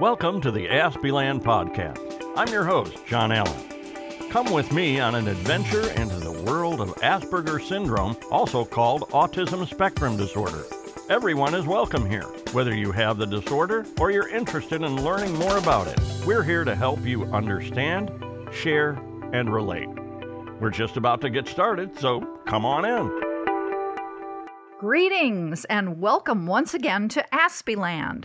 Welcome to the AspieLand podcast. I'm your host, John Allen. Come with me on an adventure into the world of Asperger's syndrome, also called autism spectrum disorder. Everyone is welcome here, whether you have the disorder or you're interested in learning more about it. We're here to help you understand, share, and relate. We're just about to get started, so come on in. Greetings and welcome once again to AspieLand,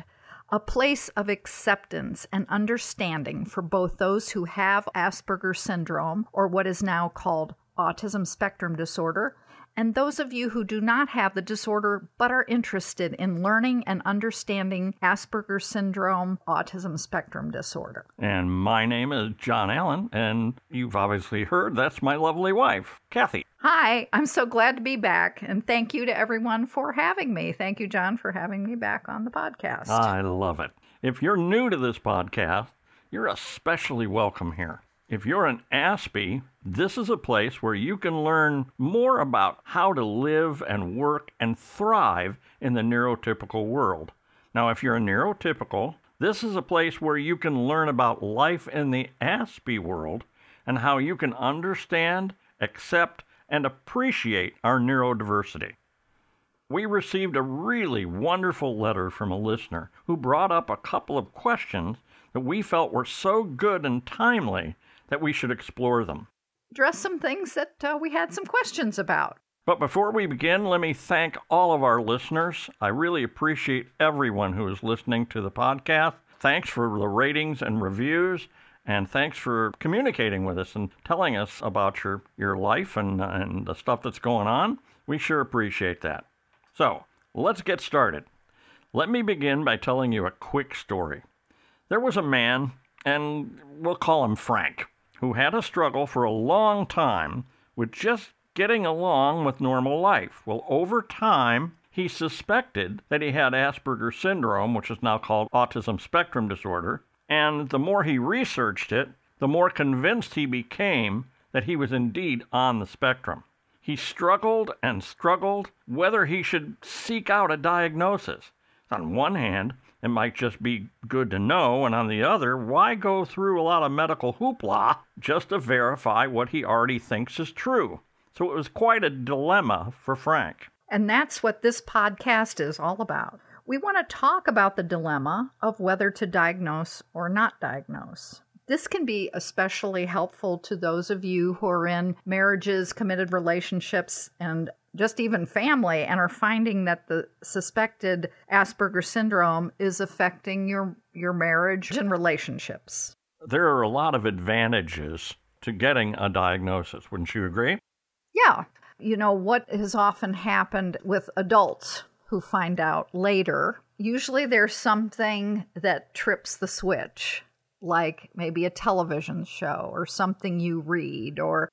a place of acceptance and understanding for both those who have Asperger's syndrome, or what is now called autism spectrum disorder, and those of you who do not have the disorder but are interested in learning and understanding Asperger's syndrome, autism spectrum disorder. And my name is John Allen, and you've obviously heard that's my lovely wife, Kathy. Hi, I'm so glad to be back, and thank you to everyone for having me. Thank you, John, for having me back on the podcast. I love it. If you're new to this podcast, you're especially welcome here. If you're an Aspie, this is a place where you can learn more about how to live and work and thrive in the neurotypical world. Now, if you're a neurotypical, this is a place where you can learn about life in the Aspie world and how you can understand, accept, and appreciate our neurodiversity. We received a really wonderful letter from a listener who brought up a couple of questions that we felt were so good and timely that we should explore them. Address some things that we had some questions about. But before we begin, let me thank all of our listeners. I really appreciate everyone who is listening to the podcast. Thanks for the ratings and reviews, and thanks for communicating with us and telling us about your life and the stuff that's going on. We sure appreciate that. So, let's get started. Let me begin by telling you a quick story. There was a man, and we'll call him Frank, who had a struggle for a long time with just getting along with normal life. Well, over time, he suspected that he had Asperger's syndrome, which is now called autism spectrum disorder, and the more he researched it, the more convinced he became that he was indeed on the spectrum. He struggled and struggled whether he should seek out a diagnosis. On one hand, it might just be good to know, and on the other, why go through a lot of medical hoopla just to verify what he already thinks is true? So it was quite a dilemma for Frank. And that's what this podcast is all about. We want to talk about the dilemma of whether to diagnose or not diagnose. This can be especially helpful to those of you who are in marriages, committed relationships, and just even family, and are finding that the suspected Asperger's syndrome is affecting your marriage and relationships. There are a lot of advantages to getting a diagnosis, wouldn't you agree? Yeah. You know, what has often happened with adults who find out later, usually there's something that trips the switch, like maybe a television show or something you read, or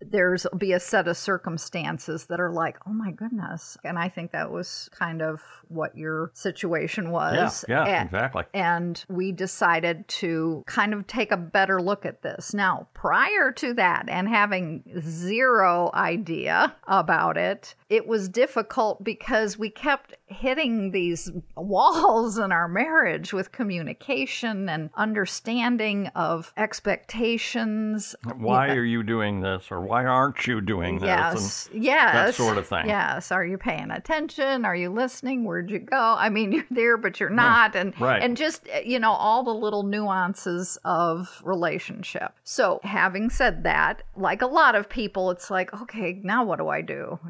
there's be a set of circumstances that are like, oh my goodness. And I think that was kind of what your situation was. Yeah, exactly. And we decided to kind of take a better look at this. Now, prior to that and having zero idea about it, it was difficult because we kept hitting these walls in our marriage with communication and understanding of expectations. Why are you doing this? Or why aren't you doing this? Yes, and that sort of thing. Yes. Are you paying attention? Are you listening? Where'd you go? I mean, you're there, but you're not. And just, you know, all the little nuances of relationship. So having said that, like a lot of people, it's like, okay, now what do I do?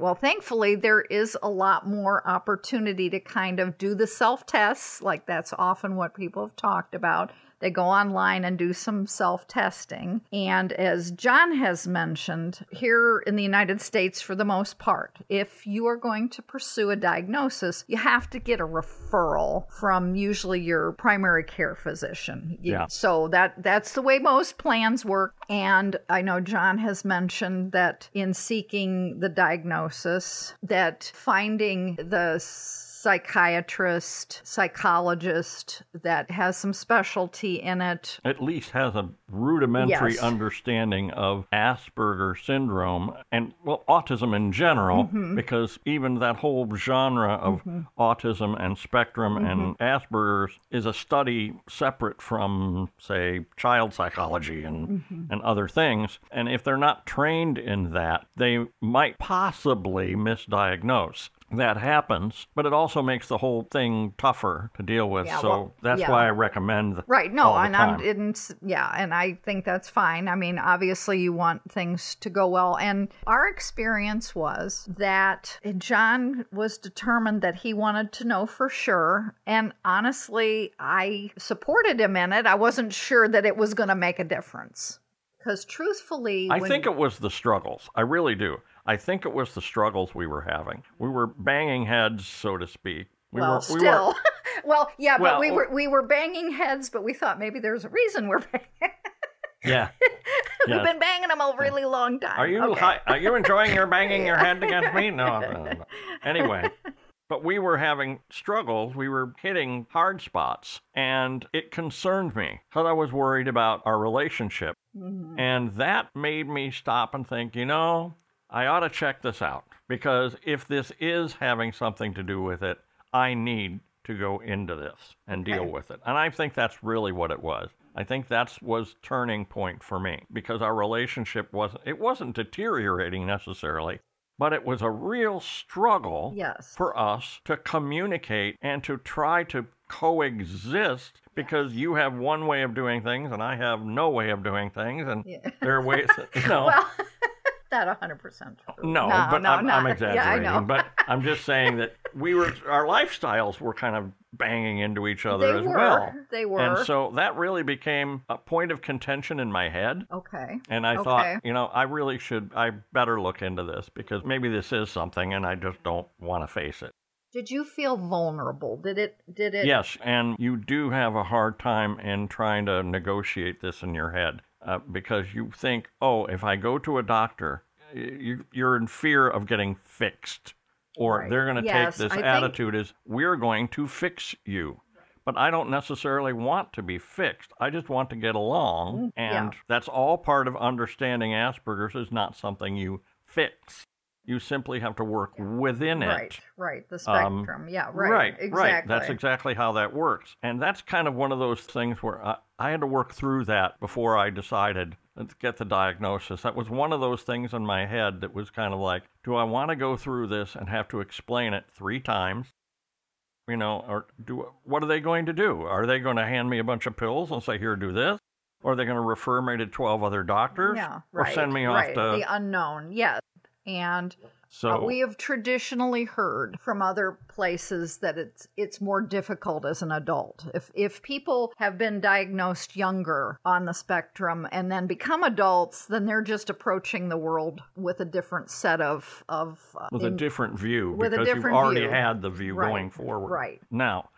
Well, thankfully, there is a lot more opportunity to kind of do the self-tests. Like that's often what people have talked about. They go online and do some self-testing. And as John has mentioned, here in the United States, for the most part, if you are going to pursue a diagnosis, you have to get a referral from usually your primary care physician. Yeah. So that's the way most plans work. And I know John has mentioned that in seeking the diagnosis, that finding the psychiatrist, psychologist that has some specialty in it. At least has a rudimentary understanding of Asperger's syndrome and, well, autism in general, because even that whole genre of autism and spectrum and Asperger's is a study separate from, say, child psychology and other things. And if they're not trained in that, they might possibly misdiagnose. That happens, but it also makes the whole thing tougher to deal with. Yeah, so that's why I recommend that. Right. No, and I didn't. Yeah. And I think that's fine. I mean, obviously, you want things to go well. And our experience was that John was determined that he wanted to know for sure. And honestly, I supported him in it. I wasn't sure that it was going to make a difference. Because truthfully, I think it was the struggles. I really do. I think it was the struggles we were having. We were banging heads, so to speak. We were still. Well, but we were banging heads, but we thought maybe there's a reason we're banging. Yeah. We've been banging them a really long time. Are you enjoying your banging your head against me? No. Anyway. But we were having struggles. We were hitting hard spots, and it concerned me because I was worried about our relationship. Mm-hmm. And that made me stop and think, I ought to check this out, because if this is having something to do with it, I need to go into this and deal with it. And I think that's really what it was. I think that was turning point for me, because our relationship wasn't deteriorating necessarily. But it was a real struggle for us to communicate and to try to coexist, because you have one way of doing things and I have no way of doing things. And there are ways, Well, that 100%. I'm exaggerating. Yeah, I know. But I'm just saying that our lifestyles were kind of banging into each other well. They were. And so that really became a point of contention in my head. Okay. And I thought, I better look into this, because maybe this is something and I just don't want to face it. Did you feel vulnerable? Did it? Yes, and you do have a hard time in trying to negotiate this in your head, because you think, if I go to a doctor, you're in fear of getting fixed. Or they're going to take this attitude as, we're going to fix you. But I don't necessarily want to be fixed. I just want to get along. And that's all part of understanding Asperger's is not something you fix. You simply have to work within it. Right, the spectrum. Exactly. That's exactly how that works. And that's kind of one of those things where I had to work through that before I decided to get the diagnosis. That was one of those things in my head that was kind of like, do I want to go through this and have to explain it 3 times? Or what are they going to do? Are they going to hand me a bunch of pills and say, here, do this? Or are they going to refer me to 12 other doctors? Yeah, right. Or send me off to... the unknown, yes. And we have traditionally heard from other places that it's more difficult as an adult. If people have been diagnosed younger on the spectrum and then become adults, then they're just approaching the world with a different set of with a different view, because you've already had the view going forward. Right. Now,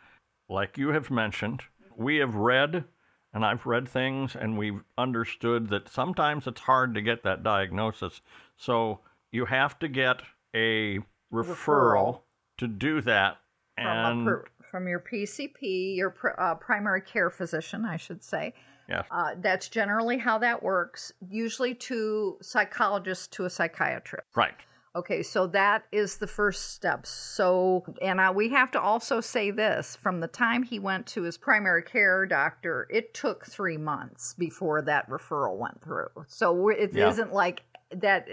like you have mentioned, we have read, and I've read things, and we've understood that sometimes it's hard to get that diagnosis. So you have to get a referral to do that. And from your PCP, your primary care physician, I should say. Yes. That's generally how that works, usually to psychologists, to a psychiatrist. Right. Okay, so that is the first step. So, and we have to also say this, from the time he went to his primary care doctor, it took 3 months before that referral went through. So it isn't like that...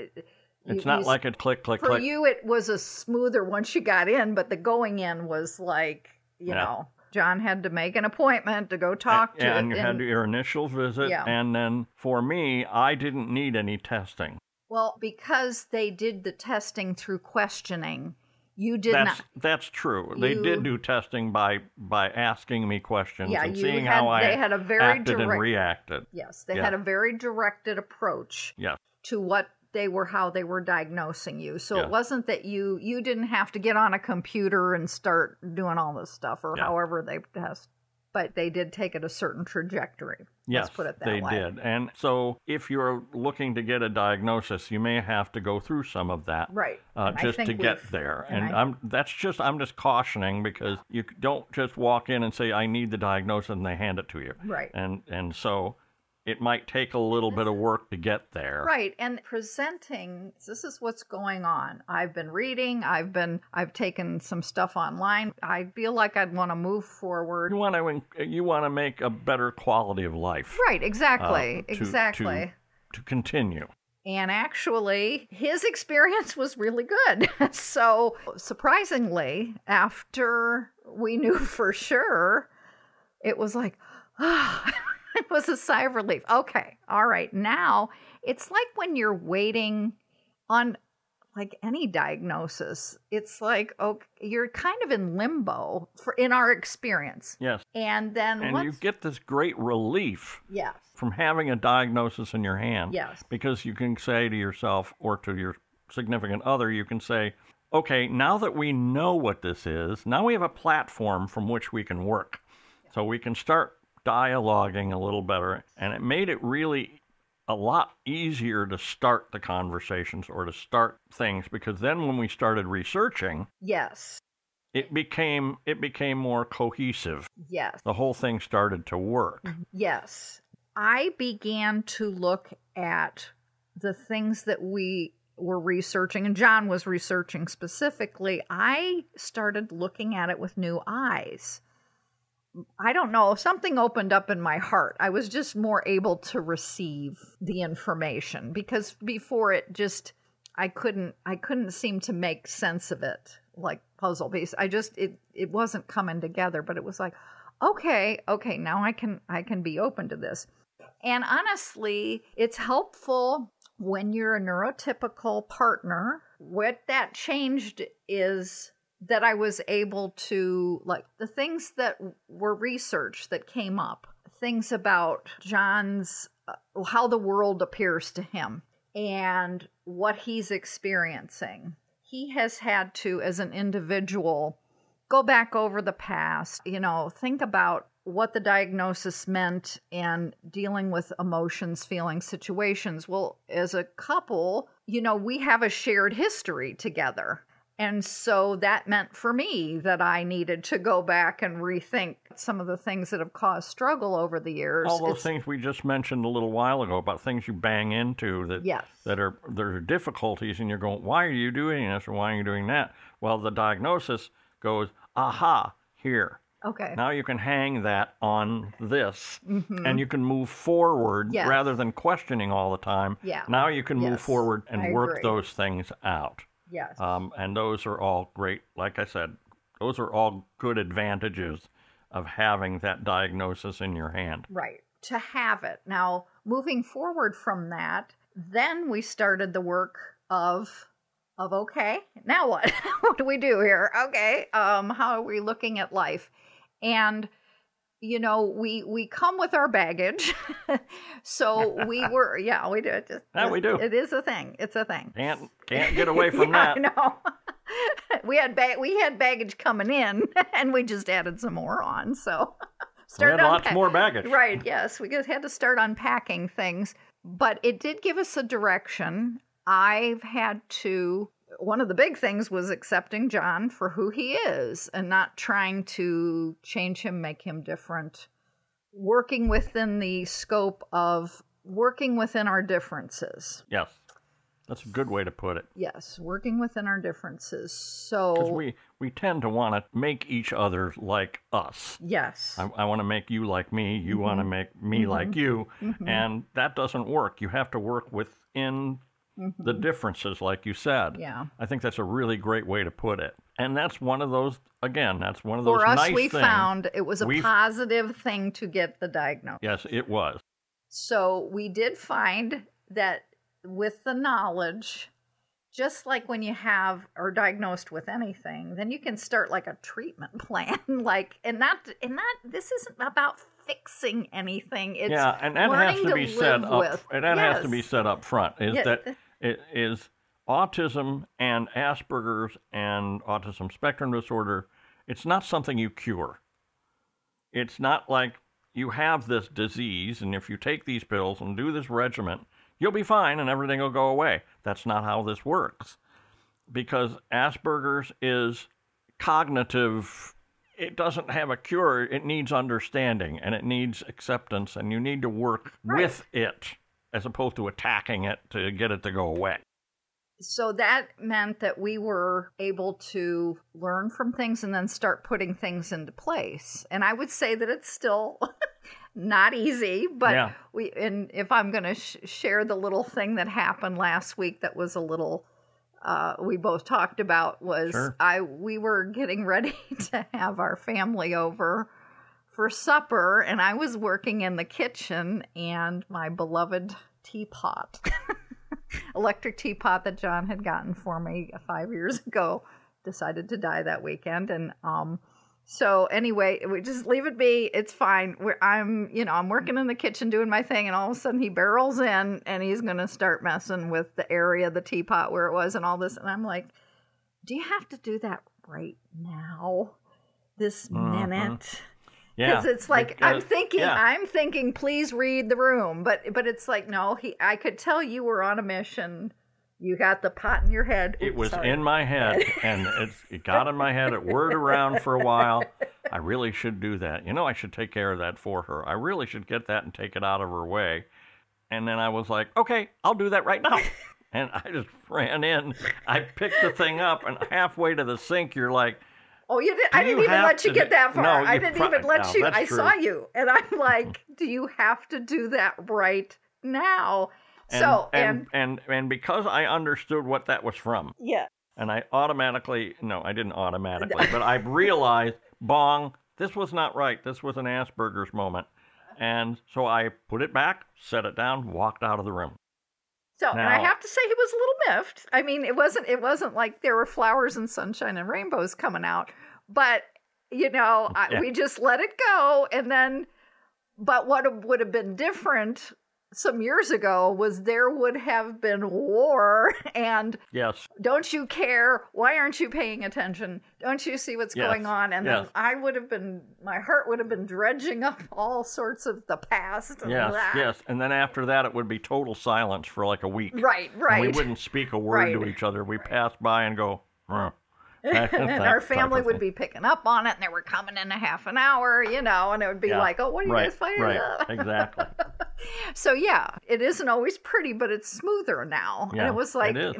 It's not like a click, click, click. For you, it was a smoother once you got in, but the going in was like, John had to make an appointment to go talk to. And you had your initial visit. Yeah. And then for me, I didn't need any testing. Well, because they did the testing through questioning, you did not. That's true. They did do testing by asking me questions and seeing how I acted and reacted. Yes, they had a very directed approach to what they were, how they were diagnosing you. So it wasn't that you didn't have to get on a computer and start doing all this stuff, or however they test but they did take it a certain trajectory. Yes, let's put it that way. Yes, they did. And so if you're looking to get a diagnosis, you may have to go through some of that just to get there. And I'm just cautioning, because you don't just walk in and say, I need the diagnosis, and they hand it to you. Right. And so it might take a little bit of work to get there. Right. And presenting, this is what's going on. I've been reading. I've taken some stuff online. I feel like I'd want to move forward. You want to make a better quality of life. Right. Exactly. To continue. And actually, his experience was really good. So surprisingly, after we knew for sure, it was like, it was a sigh of relief. Okay, all right. Now, it's like when you're waiting on like any diagnosis, it's like, okay, you're kind of in limbo in our experience. Yes. And then you get this great relief from having a diagnosis in your hand. Yes. Because you can say to yourself or to your significant other, you can say, okay, now that we know what this is, now we have a platform from which we can work. Yeah. So we can start dialoguing a little better, and it made it really a lot easier to start the conversations or to start things, because then when we started researching, it became more cohesive. Yes. The whole thing started to work. Yes. I began to look at the things that we were researching, and John was researching specifically. I started looking at it with new eyes. I don't know, something opened up in my heart. I was just more able to receive the information, because before it just, I couldn't seem to make sense of it, like puzzle piece. It wasn't coming together, but it was like, okay, now I can be open to this. And honestly, it's helpful when you're a neurotypical partner. What that changed is that I was able to, like, the things that were research that came up, things about John's, how the world appears to him and what he's experiencing. He has had to, as an individual, go back over the past, think about what the diagnosis meant and dealing with emotions, feelings, situations. Well, as a couple, we have a shared history together. And so that meant for me that I needed to go back and rethink some of the things that have caused struggle over the years. All those things we just mentioned a little while ago about things you bang into that are difficulties, and you're going, why are you doing this or why are you doing that? Well, the diagnosis goes, aha, here. Okay. Now you can hang that on this, and you can move forward rather than questioning all the time. Yeah. Now you can move forward and work those things out. Yes. And those are all great. Like I said, those are all good advantages of having that diagnosis in your hand. Right. To have it. Now, moving forward from that, then we started the work of okay, now what? What do we do here? Okay. How are we looking at life? And we come with our baggage. So we were, we do. We do. It is a thing. It's a thing. Can't get away from that. I know. We had baggage coming in, and we just added some more on. So we had lots more baggage. Right, yes. We just had to start unpacking things. But it did give us a direction. I've had to... One of the big things was accepting John for who he is and not trying to change him, make him different, working within the scope of working within our differences. Yes. That's a good way to put it. Yes, working within our differences. So 'cause we tend to want to make each other like us. Yes. I want to make you like me. You want to make me like you. Mm-hmm. And that doesn't work. You have to work within the differences, like you said. Yeah. I think that's a really great way to put it. And that's one of those, for us, nice things. For us, we found it was a positive thing to get the diagnosis. Yes, it was. So we did find that with the knowledge, just like when you are diagnosed with anything, then you can start like a treatment plan. This isn't about fixing anything. It's and that has to be set up. And that has to be set up front. That it is autism and Asperger's and autism spectrum disorder. It's not something you cure. It's not like you have this disease, and if you take these pills and do this regimen, you'll be fine and everything will go away. That's not how this works. Because Asperger's is cognitive. It doesn't have a cure. It needs understanding, and it needs acceptance, and you need to work with it as opposed to attacking it to get it to go away. So that meant that we were able to learn from things and then start putting things into place. And I would say that it's still not easy, but we, and if I'm going to share the little thing that happened last week that was a little, we both talked about, was we were getting ready to have our family over for supper, and I was working in the kitchen, and my beloved teapot, electric teapot that John had gotten for me 5 years ago, decided to die that weekend. And so anyway, we just leave it be. It's fine. I'm working in the kitchen doing my thing, and all of a sudden he barrels in, and he's going to start messing with the area of the teapot where it was and all this. And I'm like, do you have to do that right now, this minute? Because it's like, I'm thinking, please read the room. But it's like, no, I could tell you were on a mission. You got the pot in your head. Oops, it was in my head, and it got in my head. It whirred around for a while. I really should do that. You know, I should take care of that for her. I really should get that and take it out of her way. And then I was like, okay, I'll do that right now. And I just ran in. I picked the thing up, and halfway to the sink, you're like, oh, you did. I didn't even let you get that far. I didn't even let you. I saw you. And I'm like, do you have to do that right now? And because I understood what that was from. Yeah. And I but I realized, bong, this was not right. This was an Asperger's moment. And so I put it back, set it down, walked out of the room. So, now, and I have to say, he was a little miffed. I mean, it wasn't like there were flowers and sunshine and rainbows coming out, but we just let it go. And then, but what would have been different some years ago was there would have been war and don't you care? Why aren't you paying attention? Don't you see what's going on? And then I would have been, my heart would have been dredging up all sorts of the past. And and then after that, it would be total silence for like a week. Right. And we wouldn't speak a word to each other. We passed by and go, and our family would be picking up on it, and they were coming in a half an hour, and it would be like, oh, what are you guys fighting about? Exactly. So, it isn't always pretty, but it's smoother now. Yeah, and it was like, it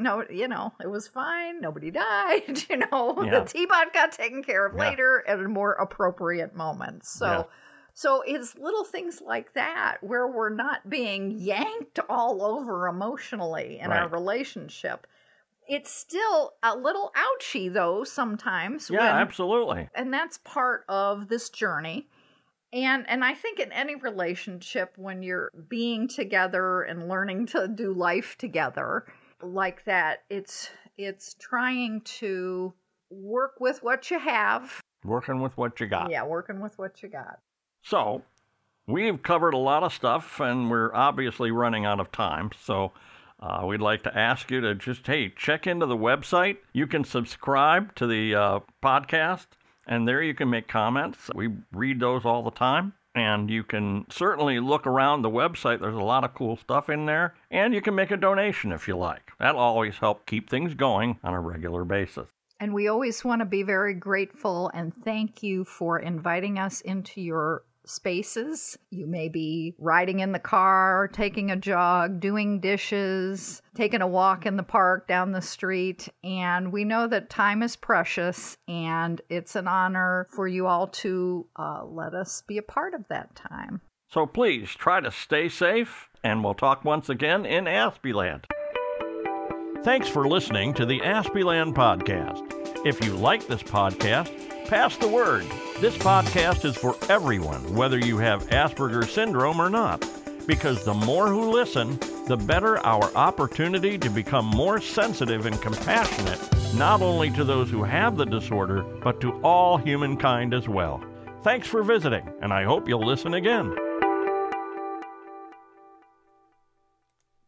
was fine. Nobody died. The teapot got taken care of later at a more appropriate moment. So, so it's little things like that where we're not being yanked all over emotionally in our relationship. It's still a little ouchy, though, sometimes. Yeah, absolutely. And that's part of this journey. And I think in any relationship, when you're being together and learning to do life together like that, it's trying to work with what you have. Working with what you got. Yeah, working with what you got. So, we've covered a lot of stuff, and we're obviously running out of time, so... we'd like to ask you to just, check into the website. You can subscribe to the podcast, and there you can make comments. We read those all the time, and you can certainly look around the website. There's a lot of cool stuff in there, and you can make a donation if you like. That'll always help keep things going on a regular basis. And we always want to be very grateful, and thank you for inviting us into your spaces. You may be riding in the car, taking a jog, doing dishes, taking a walk in the park, down the street. And we know that time is precious, and it's an honor for you all to let us be a part of that time. So please try to stay safe, and we'll talk once again in AspieLand. Thanks for listening to the AspieLand podcast. If you like this podcast, pass the word. This podcast is for everyone, whether you have Asperger's syndrome or not, because the more who listen, the better our opportunity to become more sensitive and compassionate, not only to those who have the disorder, but to all humankind as well. Thanks for visiting, and I hope you'll listen again.